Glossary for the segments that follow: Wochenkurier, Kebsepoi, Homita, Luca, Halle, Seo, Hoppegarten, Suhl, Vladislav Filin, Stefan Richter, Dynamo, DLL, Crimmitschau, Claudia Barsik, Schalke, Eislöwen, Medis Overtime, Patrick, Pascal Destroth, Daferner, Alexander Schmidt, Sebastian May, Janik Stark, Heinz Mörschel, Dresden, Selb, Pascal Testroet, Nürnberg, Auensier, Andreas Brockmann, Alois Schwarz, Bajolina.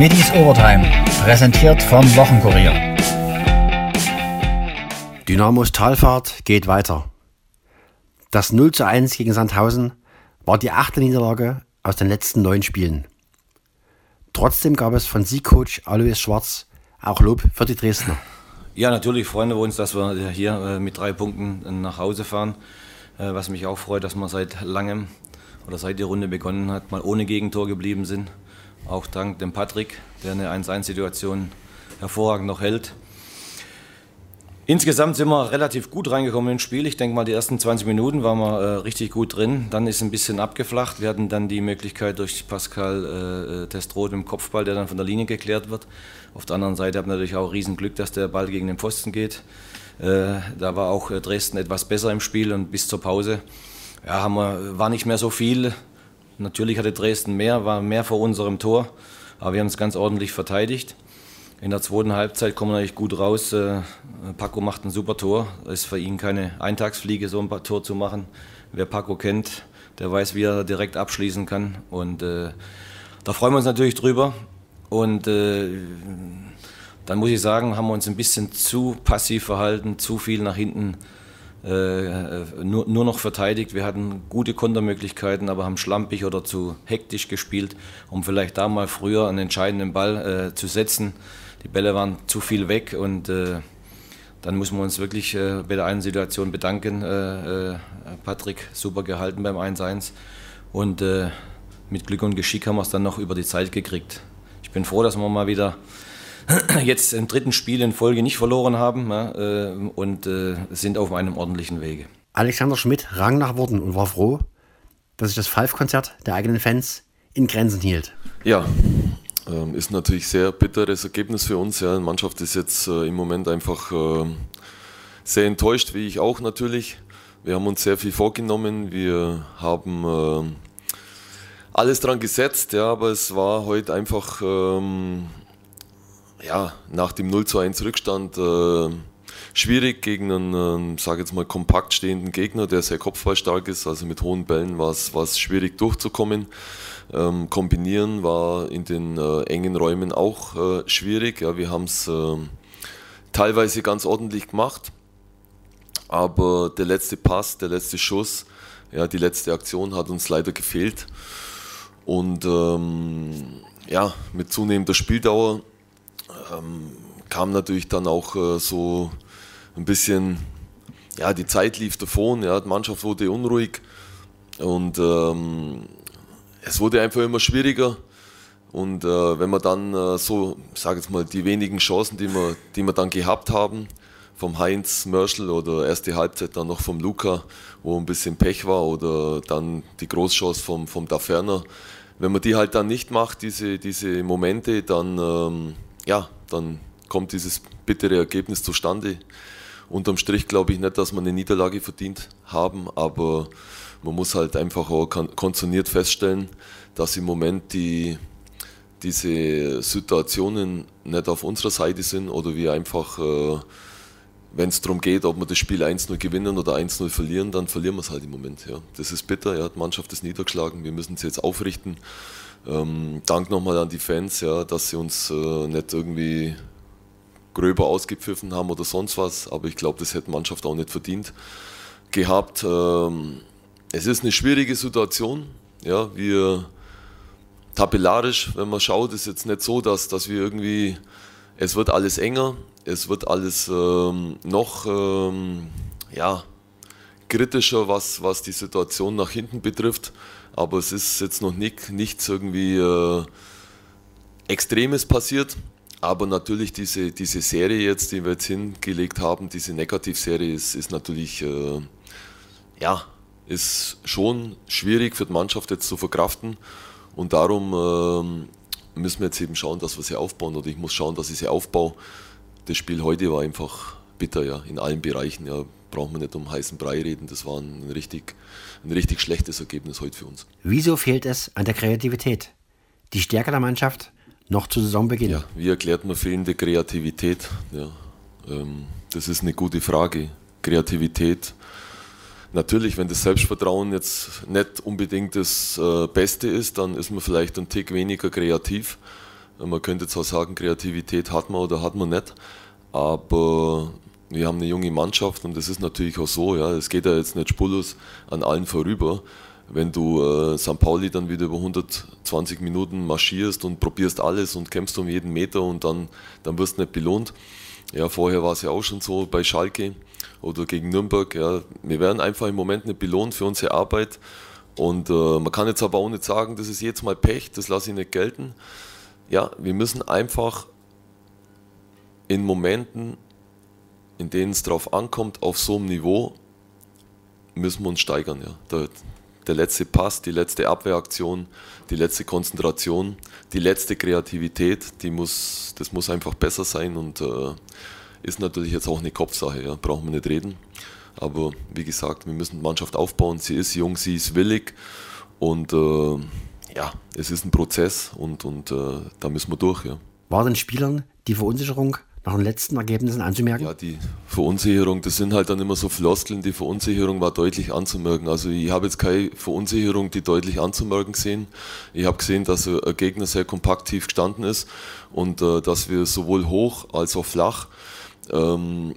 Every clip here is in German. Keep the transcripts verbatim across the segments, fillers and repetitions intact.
Medis Overtime, präsentiert vom Wochenkurier. Dynamos Talfahrt geht weiter. Das null zu eins gegen Sandhausen war die achte Niederlage aus den letzten neun Spielen. Trotzdem gab es von Siegcoach Alois Schwarz auch Lob für die Dresdner. Ja, natürlich freuen wir uns, dass wir hier mit drei Punkten nach Hause fahren. Was mich auch freut, dass wir seit langem oder seit die Runde begonnen hat, mal ohne Gegentor geblieben sind. Auch dank dem Patrick, der eine eins zu eins Situation hervorragend noch hält. Insgesamt sind wir relativ gut reingekommen ins Spiel. Ich denke mal, die ersten zwanzig Minuten waren wir äh, richtig gut drin. Dann ist es ein bisschen abgeflacht. Wir hatten dann die Möglichkeit durch Pascal äh, Testroet im Kopfball, der dann von der Linie geklärt wird. Auf der anderen Seite haben wir natürlich auch riesen Glück, dass der Ball gegen den Pfosten geht. Äh, da war auch äh, Dresden etwas besser im Spiel und bis zur Pause ja, haben wir, war nicht mehr so viel. Natürlich hatte Dresden mehr, war mehr vor unserem Tor, aber wir haben es ganz ordentlich verteidigt. In der zweiten Halbzeit kommen wir natürlich gut raus. Paco macht ein super Tor. Ist für ihn keine Eintagsfliege, so ein Tor zu machen. Wer Paco kennt, der weiß, wie er direkt abschließen kann. Und äh, da freuen wir uns natürlich drüber. Und äh, dann muss ich sagen, haben wir uns ein bisschen zu passiv verhalten, zu viel nach hinten äh, nur, nur noch verteidigt. Wir hatten gute Kontermöglichkeiten, aber haben schlampig oder zu hektisch gespielt, um vielleicht da mal früher einen entscheidenden Ball äh, zu setzen. Die Bälle waren zu viel weg und äh, dann müssen wir uns wirklich äh, bei der einen Situation bedanken. Äh, äh, Patrick, super gehalten beim eins zu eins. Und äh, mit Glück und Geschick haben wir es dann noch über die Zeit gekriegt. Ich bin froh, dass wir mal wieder jetzt im dritten Spiel in Folge nicht verloren haben ja, äh, und äh, sind auf einem ordentlichen Wege. Alexander Schmidt rang nach Worten und war froh, dass sich das Pfeifkonzert der eigenen Fans in Grenzen hielt. Ja. Ist natürlich ein sehr bitteres Ergebnis für uns. Ja. Die Mannschaft ist jetzt äh, im Moment einfach äh, sehr enttäuscht, wie ich auch natürlich. Wir haben uns sehr viel vorgenommen. Wir haben äh, alles dran gesetzt, ja, aber es war heute einfach ähm, ja, nach dem null zu eins Rückstand äh, schwierig gegen einen, äh, sag jetzt mal, kompakt stehenden Gegner, der sehr kopfballstark ist. Also mit hohen Bällen war es schwierig durchzukommen. Ähm, kombinieren war in den äh, engen Räumen auch äh, schwierig. Ja, wir haben es äh, teilweise ganz ordentlich gemacht, aber der letzte Pass, der letzte Schuss, ja, die letzte Aktion hat uns leider gefehlt. Und ähm, ja, mit zunehmender Spieldauer ähm, kam natürlich dann auch äh, so ein bisschen, ja, die Zeit lief davon, ja, die Mannschaft wurde unruhig und ähm, es wurde einfach immer schwieriger und äh, wenn man dann äh, so, sag jetzt mal, die wenigen Chancen, die wir, die wir dann gehabt haben, vom Heinz Mörschel oder erste Halbzeit dann noch vom Luca, wo ein bisschen Pech war, oder dann die Großchance vom, vom Daferner, wenn man die halt dann nicht macht, diese, diese Momente, dann, ähm, ja, dann kommt dieses bittere Ergebnis zustande. Unterm Strich glaube ich nicht, dass wir eine Niederlage verdient haben, aber man muss halt einfach auch konzerniert feststellen, dass im Moment die, diese Situationen nicht auf unserer Seite sind oder wir einfach, wenn es darum geht, ob wir das Spiel eins zu null gewinnen oder eins zu null verlieren, dann verlieren wir es halt im Moment. Ja. Das ist bitter, ja, die Mannschaft ist niedergeschlagen, wir müssen sie jetzt aufrichten. Ähm, Dank nochmal an die Fans, ja, dass sie uns äh, nicht irgendwie gröber ausgepfiffen haben oder sonst was, aber ich glaube, das hätte die Mannschaft auch nicht verdient gehabt. Ähm, Es ist eine schwierige Situation, ja, wir tabellarisch, wenn man schaut, ist jetzt nicht so, dass, dass wir irgendwie, es wird alles enger, es wird alles ähm, noch ähm, ja, kritischer, was, was die Situation nach hinten betrifft, aber es ist jetzt noch nicht, nichts irgendwie äh, Extremes passiert, aber natürlich diese, diese Serie jetzt, die wir jetzt hingelegt haben, diese Negativserie ist, ist natürlich, äh, ja, ist schon schwierig für die Mannschaft jetzt zu verkraften und darum äh, müssen wir jetzt eben schauen, dass wir sie aufbauen oder ich muss schauen, dass ich sie aufbaue. Das Spiel heute war einfach bitter, ja, in allen Bereichen, ja, braucht man nicht um heißen Brei reden, das war ein richtig, ein richtig schlechtes Ergebnis heute für uns. Wieso fehlt es an der Kreativität? Die Stärke der Mannschaft noch zu Saisonbeginn? Ja, wie erklärt man fehlende Kreativität? Ja, ähm, das ist eine gute Frage. Kreativität. Natürlich, wenn das Selbstvertrauen jetzt nicht unbedingt das äh, Beste ist, dann ist man vielleicht einen Tick weniger kreativ. Man könnte zwar sagen, Kreativität hat man oder hat man nicht, aber wir haben eine junge Mannschaft und das ist natürlich auch so. Ja, es geht ja jetzt nicht spurlos an allen vorüber. Wenn du äh, Sankt Pauli dann wieder über hundertzwanzig Minuten marschierst und probierst alles und kämpfst um jeden Meter und dann, dann wirst du nicht belohnt. Ja, vorher war es ja auch schon so bei Schalke oder gegen Nürnberg. Ja, wir werden einfach im Moment nicht belohnt für unsere Arbeit. Und äh, man kann jetzt aber auch nicht sagen, das ist jetzt mal Pech, das lasse ich nicht gelten. Ja, wir müssen einfach in Momenten, in denen es drauf ankommt, auf so einem Niveau, müssen wir uns steigern. Ja. Da, Der letzte Pass, die letzte Abwehraktion, die letzte Konzentration, die letzte Kreativität, die muss, das muss einfach besser sein und äh, ist natürlich jetzt auch eine Kopfsache, ja, brauchen wir nicht reden. Aber wie gesagt, wir müssen die Mannschaft aufbauen, sie ist jung, sie ist willig und äh, ja, es ist ein Prozess und, und äh, da müssen wir durch. Ja. War den Spielern die Verunsicherung nach den letzten Ergebnissen anzumerken? Ja, die Verunsicherung, das sind halt dann immer so Floskeln. Die Verunsicherung war deutlich anzumerken. Also ich habe jetzt keine Verunsicherung, die deutlich anzumerken gesehen. Ich habe gesehen, dass ein Gegner sehr kompakt tief gestanden ist und äh, dass wir sowohl hoch als auch flach ähm,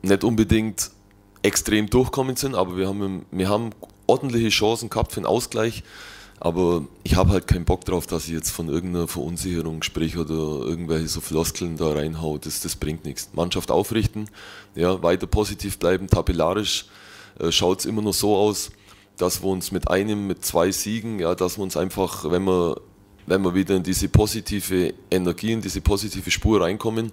nicht unbedingt extrem durchkommen sind, aber wir haben, wir haben ordentliche Chancen gehabt für den Ausgleich. Aber ich habe halt keinen Bock drauf, dass ich jetzt von irgendeiner Verunsicherung sprich oder irgendwelche so Floskeln da reinhaue. Das, das bringt nichts. Mannschaft aufrichten, ja, weiter positiv bleiben, tabellarisch äh, schaut es immer nur so aus, dass wir uns mit einem, mit zwei Siegen, ja, dass wir uns einfach, wenn wir, wenn wir wieder in diese positive Energie, in diese positive Spur reinkommen,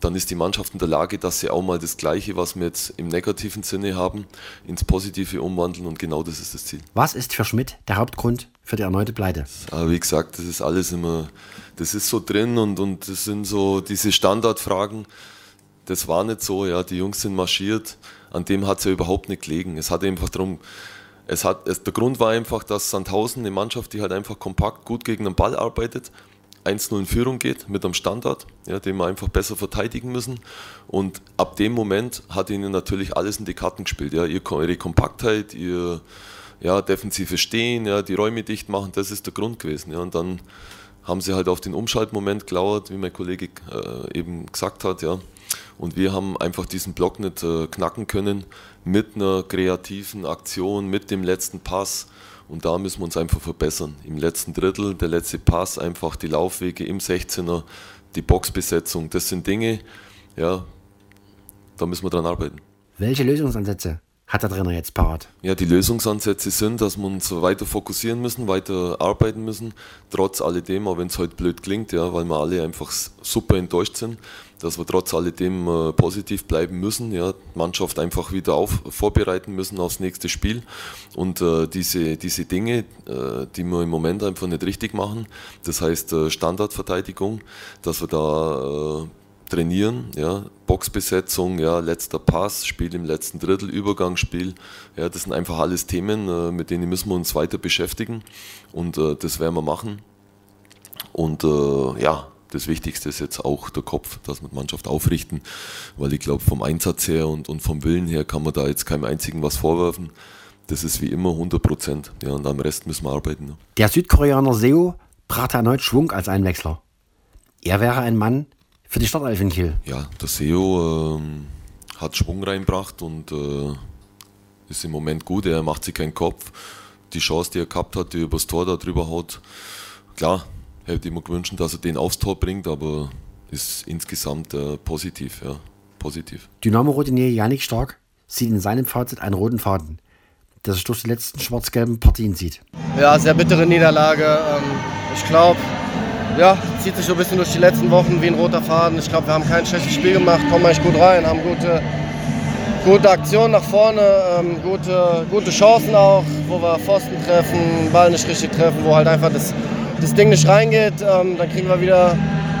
dann ist die Mannschaft in der Lage, dass sie auch mal das Gleiche, was wir jetzt im negativen Sinne haben, ins Positive umwandeln und genau das ist das Ziel. Was ist für Schmidt der Hauptgrund für die erneute Pleite? Aber wie gesagt, das ist alles immer, das ist so drin und, und das sind so diese Standardfragen, das war nicht so, ja, die Jungs sind marschiert, an dem hat es ja überhaupt nicht gelegen. Es hat einfach darum, es hat, es, der Grund war einfach, dass Sandhausen eine Mannschaft, die halt einfach kompakt gut gegen den Ball arbeitet, eins null in Führung geht mit einem Standard, ja, den wir einfach besser verteidigen müssen. Und ab dem Moment hat ihnen natürlich alles in die Karten gespielt. Ja. Ihre Kompaktheit, ihr ja, defensive Stehen, ja, die Räume dicht machen, das ist der Grund gewesen. Ja. Und dann haben sie halt auf den Umschaltmoment gelauert, wie mein Kollege äh, eben gesagt hat. Ja. Und wir haben einfach diesen Block nicht äh, knacken können mit einer kreativen Aktion, mit dem letzten Pass. Und da müssen wir uns einfach verbessern. Im letzten Drittel, der letzte Pass, einfach die Laufwege im sechzehner, die Boxbesetzung, das sind Dinge, ja, da müssen wir dran arbeiten. Welche Lösungsansätze hat der Trainer jetzt parat? Ja, die Lösungsansätze sind, dass wir uns weiter fokussieren müssen, weiter arbeiten müssen, trotz alledem, auch wenn es heute blöd klingt, ja, weil wir alle einfach super enttäuscht sind, dass wir trotz alledem äh, positiv bleiben müssen, ja, die Mannschaft einfach wieder auf, vorbereiten müssen aufs nächste Spiel und äh, diese, diese Dinge, äh, die wir im Moment einfach nicht richtig machen, das heißt äh, Standardverteidigung, dass wir da äh, trainieren, ja, Boxbesetzung, ja, letzter Pass, Spiel im letzten Drittel, Übergangsspiel, ja, das sind einfach alles Themen, äh, mit denen müssen wir uns weiter beschäftigen und äh, das werden wir machen und äh, ja, das Wichtigste ist jetzt auch der Kopf, dass wir die Mannschaft aufrichten, weil ich glaube, vom Einsatz her und, und vom Willen her kann man da jetzt keinem einzigen was vorwerfen. Das ist wie immer hundert Prozent, ja, und am Rest müssen wir arbeiten. Ne? Der Südkoreaner Seo brachte erneut Schwung als Einwechsler. Er wäre ein Mann für die Startelf in Kiel. Ja, der Seo äh, hat Schwung reingebracht und äh, ist im Moment gut, er macht sich keinen Kopf. Die Chance, die er gehabt hat, die er übers Tor da drüber haut, klar, hätte ich mir gewünscht, dass er den aufs Tor bringt, aber ist insgesamt äh, positiv, ja, positiv. Dynamo-Routinier Janik Stark sieht in seinem Fazit einen roten Faden, der sich durch die letzten schwarz-gelben Partien zieht. Ja, sehr bittere Niederlage. Ähm, ich glaube, ja, zieht sich so ein bisschen durch die letzten Wochen wie ein roter Faden. Ich glaube, wir haben kein schlechtes Spiel gemacht, kommen eigentlich gut rein, haben gute, gute Aktionen nach vorne, ähm, gute, gute Chancen auch, wo wir Pfosten treffen, Ball nicht richtig treffen, wo halt einfach das das Ding nicht reingeht, ähm, dann kriegen wir wieder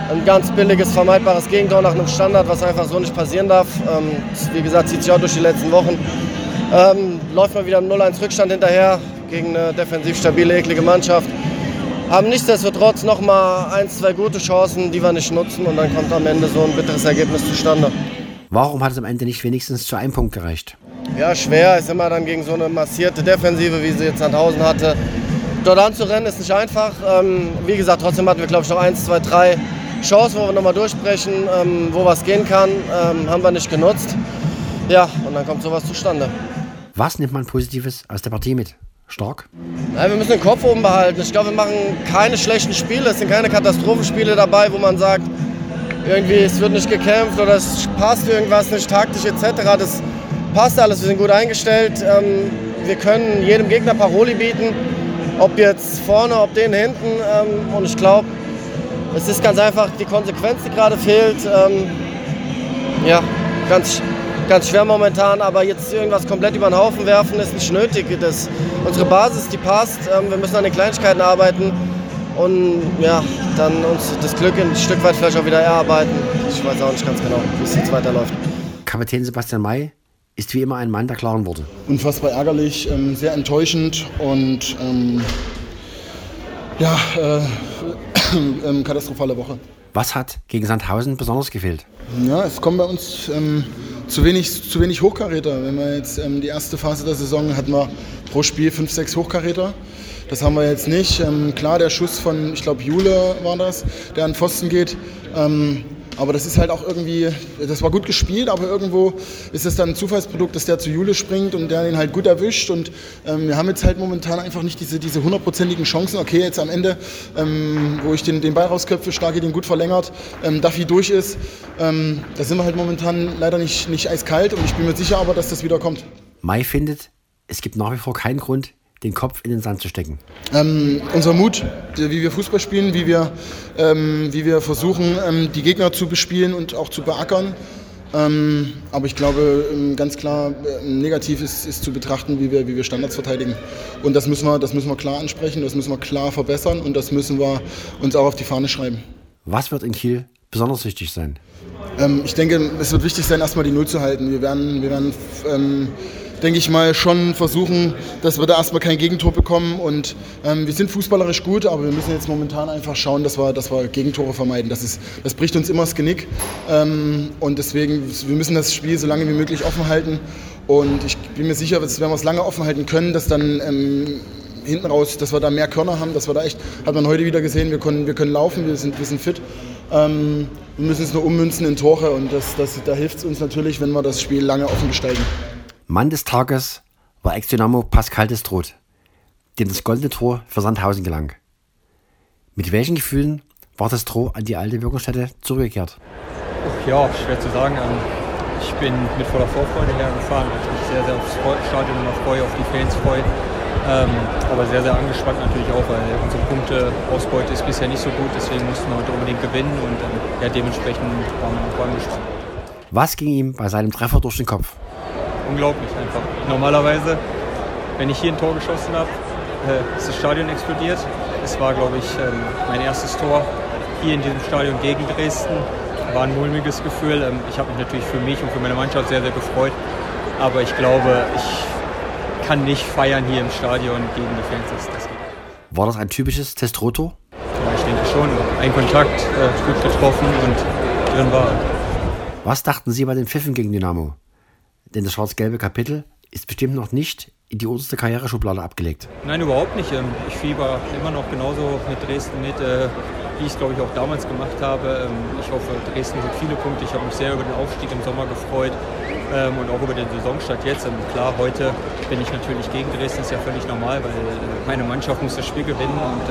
ein ganz billiges, vermeidbares Gegentor nach einem Standard, was einfach so nicht passieren darf. Ähm, das, wie gesagt, zieht sich auch durch die letzten Wochen. Ähm, läuft mal wieder ein null eins Rückstand hinterher gegen eine defensiv stabile, eklige Mannschaft. Haben nichtsdestotrotz noch mal ein, zwei gute Chancen, die wir nicht nutzen und dann kommt am Ende so ein bitteres Ergebnis zustande. Warum hat es am Ende nicht wenigstens zu einem Punkt gereicht? Ja, schwer ist immer dann gegen so eine massierte Defensive, wie sie jetzt Sandhausen hatte. dort anzurennen ist nicht einfach. Ähm, wie gesagt, trotzdem hatten wir, glaube ich, noch eins, zwei, drei Chancen, wo wir nochmal durchbrechen, ähm, wo was gehen kann, ähm, haben wir nicht genutzt. Ja, und dann kommt sowas zustande. Was nimmt man Positives aus der Partie mit? Stark? Nein, wir müssen den Kopf oben behalten. Ich glaube, wir machen keine schlechten Spiele. Es sind keine Katastrophenspiele dabei, wo man sagt, irgendwie es wird nicht gekämpft oder es passt irgendwas nicht taktisch et cetera. Das passt alles, wir sind gut eingestellt. Ähm, wir können jedem Gegner Paroli bieten, ob jetzt vorne, ob den hinten. Ähm, und ich glaube, es ist ganz einfach die Konsequenz, die gerade fehlt. Ähm, ja, ganz Ganz schwer momentan, aber jetzt irgendwas komplett über den Haufen werfen ist nicht nötig. Das, unsere Basis, die passt, wir müssen an den Kleinigkeiten arbeiten und ja, dann uns das Glück ein Stück weit vielleicht auch wieder erarbeiten. Ich weiß auch nicht ganz genau, wie es jetzt weiterläuft. Kapitän Sebastian May ist wie immer ein Mann der klaren Worte. Unfassbar ärgerlich, sehr enttäuschend und ähm, ja, äh, katastrophale Woche. Was hat gegen Sandhausen besonders gefehlt? Ja, es kommen bei uns ähm, zu wenig, zu wenig Hochkaräter. Wenn wir jetzt ähm, die erste Phase der Saison hatten wir pro Spiel fünf, sechs Hochkaräter. Das haben wir jetzt nicht. Ähm, klar, der Schuss von, ich glaube, Jule war das, der an den Pfosten geht. Ähm, aber das ist halt auch irgendwie, das war gut gespielt, aber irgendwo ist es dann ein Zufallsprodukt, dass der zu Jule springt und der den halt gut erwischt. Und ähm, wir haben jetzt halt momentan einfach nicht diese, diese hundertprozentigen Chancen. Okay, jetzt am Ende, ähm, wo ich den, den Ball rausköpfe, Stark den gut verlängert, ähm, Duffy durch ist. Ähm, da sind wir halt momentan leider nicht, nicht eiskalt und ich bin mir sicher aber, dass das wieder kommt. Mai findet, es gibt nach wie vor keinen Grund, den Kopf in den Sand zu stecken? Ähm, unser Mut, wie wir Fußball spielen, wie wir, ähm, wie wir versuchen, ähm, die Gegner zu bespielen und auch zu beackern. Ähm, aber ich glaube, ganz klar äh, negativ ist, ist zu betrachten, wie wir, wie wir Standards verteidigen. Und das müssen wir, das müssen wir klar ansprechen, das müssen wir klar verbessern und das müssen wir uns auch auf die Fahne schreiben. Was wird in Kiel besonders wichtig sein? Ähm, ich denke, es wird wichtig sein, erstmal die Null zu halten. Wir werden... Wir werden ähm, denke ich mal, schon versuchen, dass wir da erstmal kein Gegentor bekommen. Und ähm, wir sind fußballerisch gut, aber wir müssen jetzt momentan einfach schauen, dass wir, dass wir Gegentore vermeiden. Das, ist, das bricht uns immer das Genick. Ähm, und deswegen, wir müssen das Spiel so lange wie möglich offen halten. Und ich bin mir sicher, dass wenn wir es lange offen halten können, dass dann ähm, hinten raus, dass wir da mehr Körner haben, dass wir da echt, hat man heute wieder gesehen, wir können, wir können laufen, wir sind, wir sind fit. Ähm, wir müssen es nur ummünzen in Tore und das, das, da hilft es uns natürlich, wenn wir das Spiel lange offen gestalten. Mann des Tages war Ex-Dynamo Pascal Destroth, dem das goldene Tor für Sandhausen gelang. Mit welchen Gefühlen war Destroth an die alte Wirkungsstätte zurückgekehrt? Ja, schwer zu sagen. Ich bin mit voller Vorfreude hergefahren, weil ich mich sehr, sehr aufs Stadion immer freue, auf die Fans freue. Aber sehr, sehr angespannt natürlich auch, weil unsere Punkteausbeute ist bisher nicht so gut, deswegen mussten wir heute unbedingt gewinnen und ja, dementsprechend waren wir gespannt. Was ging ihm bei seinem Treffer durch den Kopf? Unglaublich einfach. Normalerweise, wenn ich hier ein Tor geschossen habe, ist das Stadion explodiert. Es war, glaube ich, mein erstes Tor hier in diesem Stadion gegen Dresden. War ein mulmiges Gefühl. Ich habe mich natürlich für mich und für meine Mannschaft sehr, sehr gefreut. Aber ich glaube, ich kann nicht feiern hier im Stadion gegen die Fans. Das geht. War das ein typisches Testroth-Tor? Ja, ich denke schon. Ein Kontakt, gut getroffen und drin war. Was dachten Sie bei den Pfiffen gegen Dynamo? Denn das schwarz-gelbe Kapitel ist bestimmt noch nicht in die unterste Karriereschublade abgelegt. Nein, überhaupt nicht. Ich fieber immer noch genauso mit Dresden mit, wie ich es, glaube ich, auch damals gemacht habe. Ich hoffe, Dresden holt viele Punkte. Ich habe mich sehr über den Aufstieg im Sommer gefreut und auch über den Saisonstart jetzt. Klar, heute bin ich natürlich gegen Dresden, ist ja völlig normal, weil meine Mannschaft muss das Spiel gewinnen und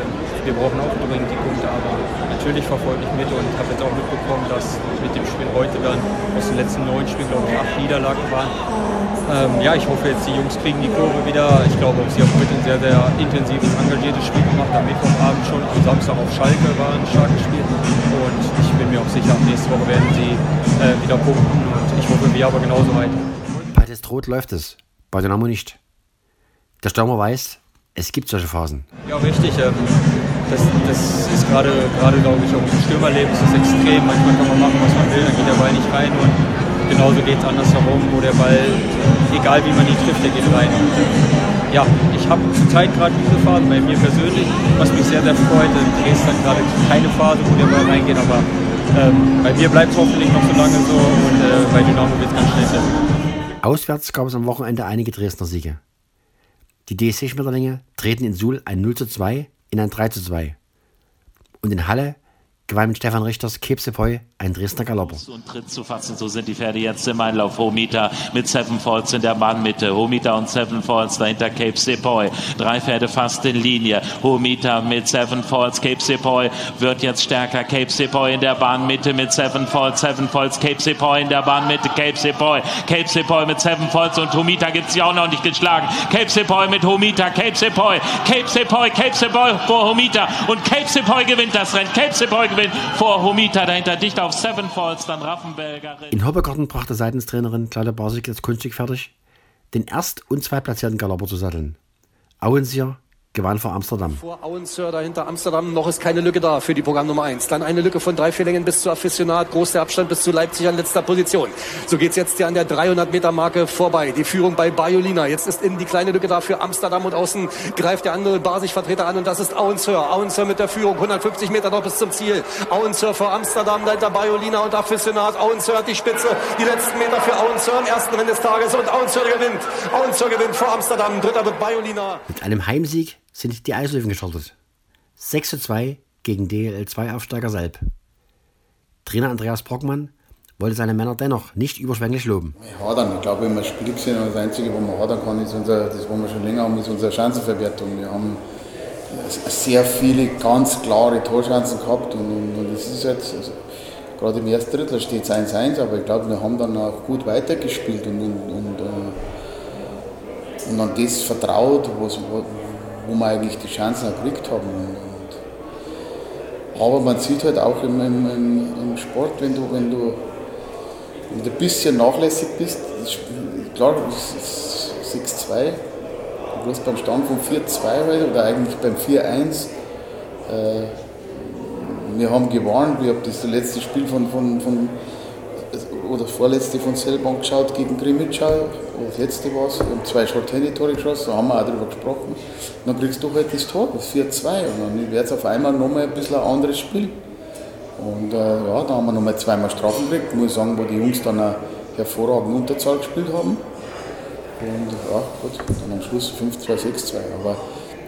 wir brauchen auch unbedingt die Punkte. Aber natürlich verfolge ich mit und habe jetzt auch mitbekommen, dass mit dem Spiel heute dann aus den letzten neun Spielen, glaube ich, acht Niederlagen waren. Ja, ich hoffe jetzt, die Jungs kriegen die Kurve wieder. Ich glaube, sie haben heute ein sehr, sehr intensives, engagiertes Spiel gemacht. Am Mittwochabend schon, am Samstag auf Schalke war ein starkes Spiel. Und ich bin mir auch sicher, nächste Woche werden sie äh, wieder punkten. Und ich hoffe, wir aber genauso weiter. Bei Testroth läuft es, bei Dynamo nicht. Der Stürmer weiß, es gibt solche Phasen. Ja, richtig. Ähm, das, das ist gerade, gerade glaube ich, im Stürmerleben ist das extrem. Manchmal kann man machen, was man will, dann geht der Ball nicht rein. Und genauso geht es andersherum, wo der Ball, egal wie man ihn trifft, der geht rein. Und, ja, ich habe zur Zeit gerade diese Phase bei mir persönlich, was mich sehr, sehr freut. In Dresden hat gerade keine Phase, wo der Ball reingeht, aber ähm, bei mir bleibt es hoffentlich noch so lange so und äh, bei Dynamo wird es ganz schnell sein. Auswärts gab es am Wochenende einige Dresdner Siege. Die D S C-Schmetterlinge treten in Suhl ein null zu zwei in ein drei zu zwei. Und in Halle gewann mit Stefan Richters Kebsepoi ein Dresdner Galopper. Und Tritt zu fassen, so sind die Pferde jetzt im Einlauf. Homita mit Seven Falls in der Bahnmitte. Homita und Seven Falls dahinter Kebsepoi. Drei Pferde fast in Linie. Homita mit Seven Falls. Kebsepoi wird jetzt stärker. Kebsepoi in der Bahnmitte mit Seven Falls. Seven Falls. Kebsepoi in der Bahnmitte. Kebsepoi. Kebsepoi mit Seven Falls und Homita gibt es ja auch noch nicht geschlagen. Kebsepoi mit Homita. Kebsepoi. Kebsepoi. Kebsepoi vor Homita. Und Kebsepoi gewinnt das Rennen. Kebsepoi gewinnt vor Homita. Dahinter dicht auf Seven Falls, dann Raffenbergerin. In Hoppegarten brachte Seitenstrainerin Claudia Barsik jetzt kunstig fertig, den erst- und zweitplatzierten Galopper zu satteln. Auensier gewann vor Amsterdam. Vor Auensier, dahinter Amsterdam, noch ist keine Lücke da für die Programm Nummer eins. Dann eine Lücke von drei Vierlängen bis zu Afficionat, groß der Abstand bis zu Leipzig an letzter Position. So geht's jetzt hier an der dreihundert-Meter-Marke vorbei. Die Führung bei Bajolina. Jetzt ist innen die kleine Lücke da für Amsterdam und außen greift der andere Basik-Vertreter an und das ist Auensier. Auensier mit der Führung, hundertfünfzig Meter noch bis zum Ziel. Auensier vor Amsterdam, dahinter Bajolina und Afficionat. Auensier hat die Spitze, die letzten Meter für Auensier im ersten Rennen des Tages und Auensier gewinnt. Auensier gewinnt vor Amsterdam, dritter wird Bajolina. Mit einem Heimsieg sind die Eislöwen gestartet. sechs zu zwei gegen D L L zwei Aufsteiger Selb. Trainer Andreas Brockmann wollte seine Männer dennoch nicht überschwänglich loben. Wir hadern. Ich glaube, wenn wir Spiel sind, das Einzige, wo man hadern kann, ist unser, das, wo wir schon länger haben, ist unsere Chancenverwertung. Wir haben sehr viele ganz klare Torchancen gehabt und es ist jetzt, also, gerade im ersten Drittel steht es eins zu eins, aber ich glaube, wir haben dann auch gut weitergespielt und, und, und, äh, und an das vertraut, was wo wir eigentlich die Chancen erkriegt haben. Und, und, aber man sieht halt auch im, im, im Sport, wenn du, wenn, du, wenn du ein bisschen nachlässig bist, klar, es ist sechs zu zwei, bloß beim Stand von vier zu zwei oder eigentlich beim vier zu eins. Äh, wir haben gewarnt, ich habe das letzte Spiel von, von, von oder vorletzte von Selb angeschaut gegen Crimmitschau, das letzte war es, wir haben zwei Short-Handy-Tore geschossen, da haben wir auch darüber gesprochen. Und dann kriegst du halt das Tor, das vier zu zwei, und dann wird es auf einmal nochmal ein bisschen ein anderes Spiel. Und äh, ja, da haben wir nochmal zweimal Strafen gekriegt, ich muss sagen, wo die Jungs dann eine hervorragende Unterzahl gespielt haben. Und ja, gut, dann am Schluss fünf zu zwei, sechs zu zwei, aber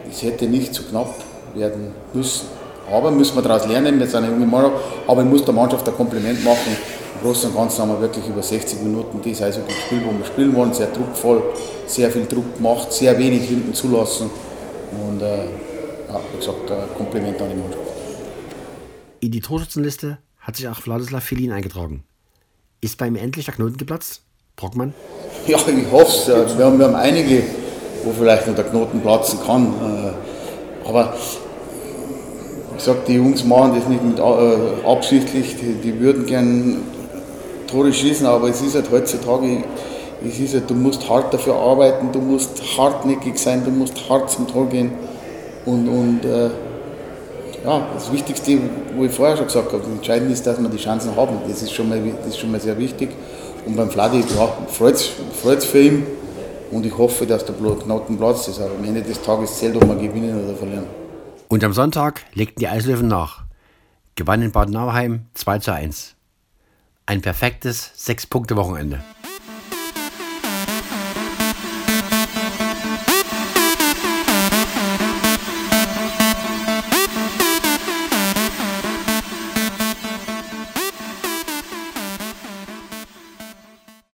es hätte nicht zu knapp werden müssen. Aber müssen wir daraus lernen, jetzt eine junge Mannschaft, aber ich muss der Mannschaft ein Kompliment machen. Im Großen und Ganzen haben wir wirklich über sechzig Minuten das Eishockey gespielt, wo wir spielen wollen, sehr druckvoll, sehr viel Druck gemacht, sehr wenig hinten zulassen und äh, ja, wie gesagt, ein Kompliment an die Mannschaft. In die Torschützenliste hat sich auch Vladislav Filin eingetragen. Ist bei ihm endlich der Knoten geplatzt, Brockmann? Ja, ich hoffe es. Ja. Wir, wir haben einige, wo vielleicht noch der Knoten platzen kann, aber ich sage, die Jungs machen das nicht mit, äh, absichtlich, die, die würden gern Tore schießen, aber es ist halt heutzutage, es ist halt, du musst hart dafür arbeiten, du musst hartnäckig sein, du musst hart zum Tor gehen. Und, und äh, ja, das Wichtigste, wo ich vorher schon gesagt habe, entscheidend ist, dass wir die Chancen haben. Das ist schon mal, das ist schon mal sehr wichtig. Und beim Vladi, ja, freut es für ihn. Und ich hoffe, dass der Knoten platzt ist. Aber am Ende des Tages zählt, ob wir gewinnen oder verlieren. Und am Sonntag legten die Eislöwen nach. Gewannen in Baden-Nauheim zwei zu eins. Ein perfektes sechs Punkte Wochenende.